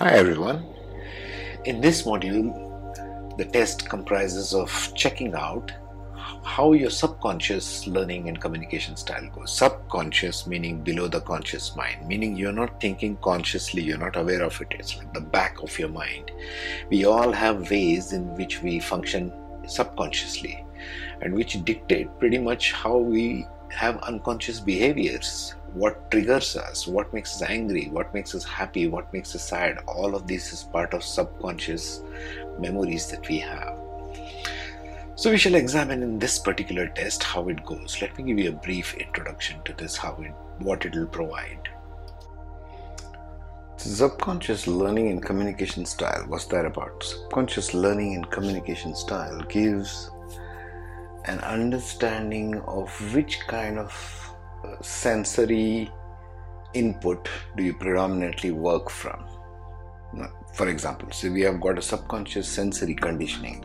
Hi everyone. In this module, the test comprises of checking out how your subconscious learning and communication style goes. Subconscious meaning below the conscious mind, meaning you're not thinking consciously, you're not aware of it. It's like the back of your mind. We all have ways in which we function subconsciously and which dictate pretty much how we have unconscious behaviors. What triggers us, what makes us angry, what makes us happy, what makes us sad, all of this is part of subconscious memories that we have. So we shall examine in this particular test how it goes. Let me give you a brief introduction to this, what it will provide. Subconscious learning and communication style, what's that about? Subconscious learning and communication style gives an understanding of which kind of sensory input do you predominantly work from. Now, for example, so we have got a subconscious sensory conditioning.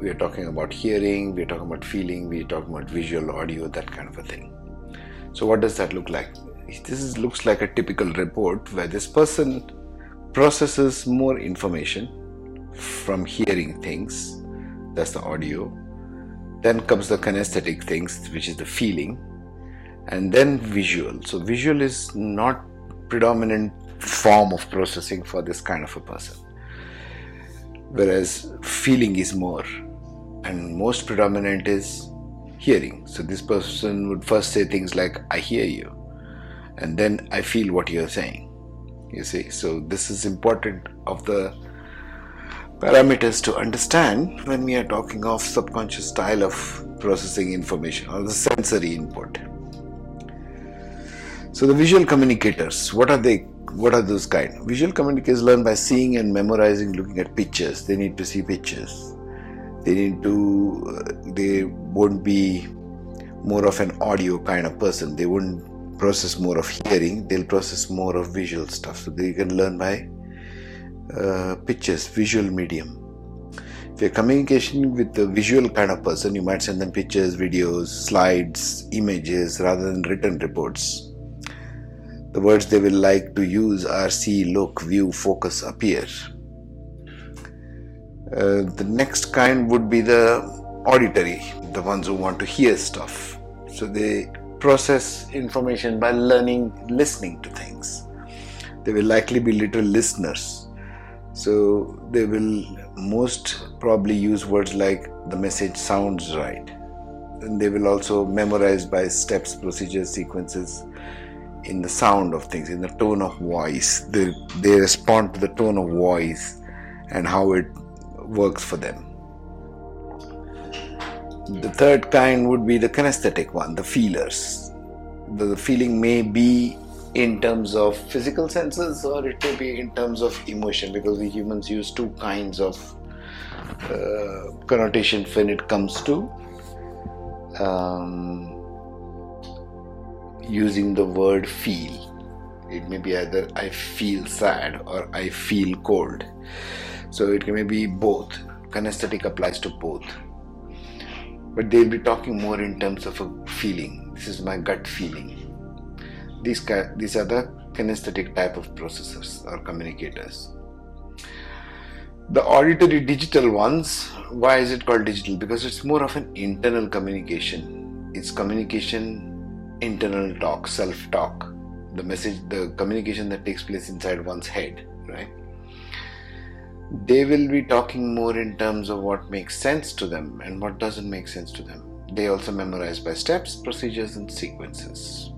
We are talking about hearing, we are talking about feeling, we are talking about visual, audio, that kind of a thing. So what does that look like? This looks like a typical report where this person processes more information from hearing things, that's the audio. Then comes the kinesthetic things, which is the feeling, and then visual. So visual is not predominant form of processing for this kind of a person, whereas feeling is more, and most predominant is hearing. So this person would first say things like, I hear you, and then I feel what you're saying, you see. So this is important of the parameters to understand when we are talking of subconscious style of processing information or the sensory input. So the visual communicators, what are they? What are those kind? Visual communicators learn by seeing and memorizing, looking at pictures. They need to see pictures. They won't be more of an audio kind of person. They won't process more of hearing. They'll process more of visual stuff. So they can learn by pictures, visual medium. If you're communicating with the visual kind of person, you might send them pictures, videos, slides, images rather than written reports. The words they will like to use are see, look, view, focus, appear. The next kind would be the auditory, the ones who want to hear stuff. So they process information by listening to things. They will likely be literal listeners. So they will most probably use words like the message sounds right. And they will also memorize by steps, procedures, sequences in the sound of things, in the tone of voice. They respond to the tone of voice and how it works for them. The third kind would be the kinesthetic one, the feelers. The feeling may be in terms of physical senses, or it may be in terms of emotion, because we humans use two kinds of connotation when it comes to using the word feel. It may be either I feel sad or I feel cold. So it may be both. Kinesthetic applies to both. But they'll be talking more in terms of a feeling. This is my gut feeling. These are the kinesthetic type of processors or communicators. The auditory digital ones, why is it called digital? Because it's more of an internal communication. It's communication, internal talk, self-talk. The message, the communication that takes place inside one's head, right? They will be talking more in terms of what makes sense to them and what doesn't make sense to them. They also memorize by steps, procedures, and sequences.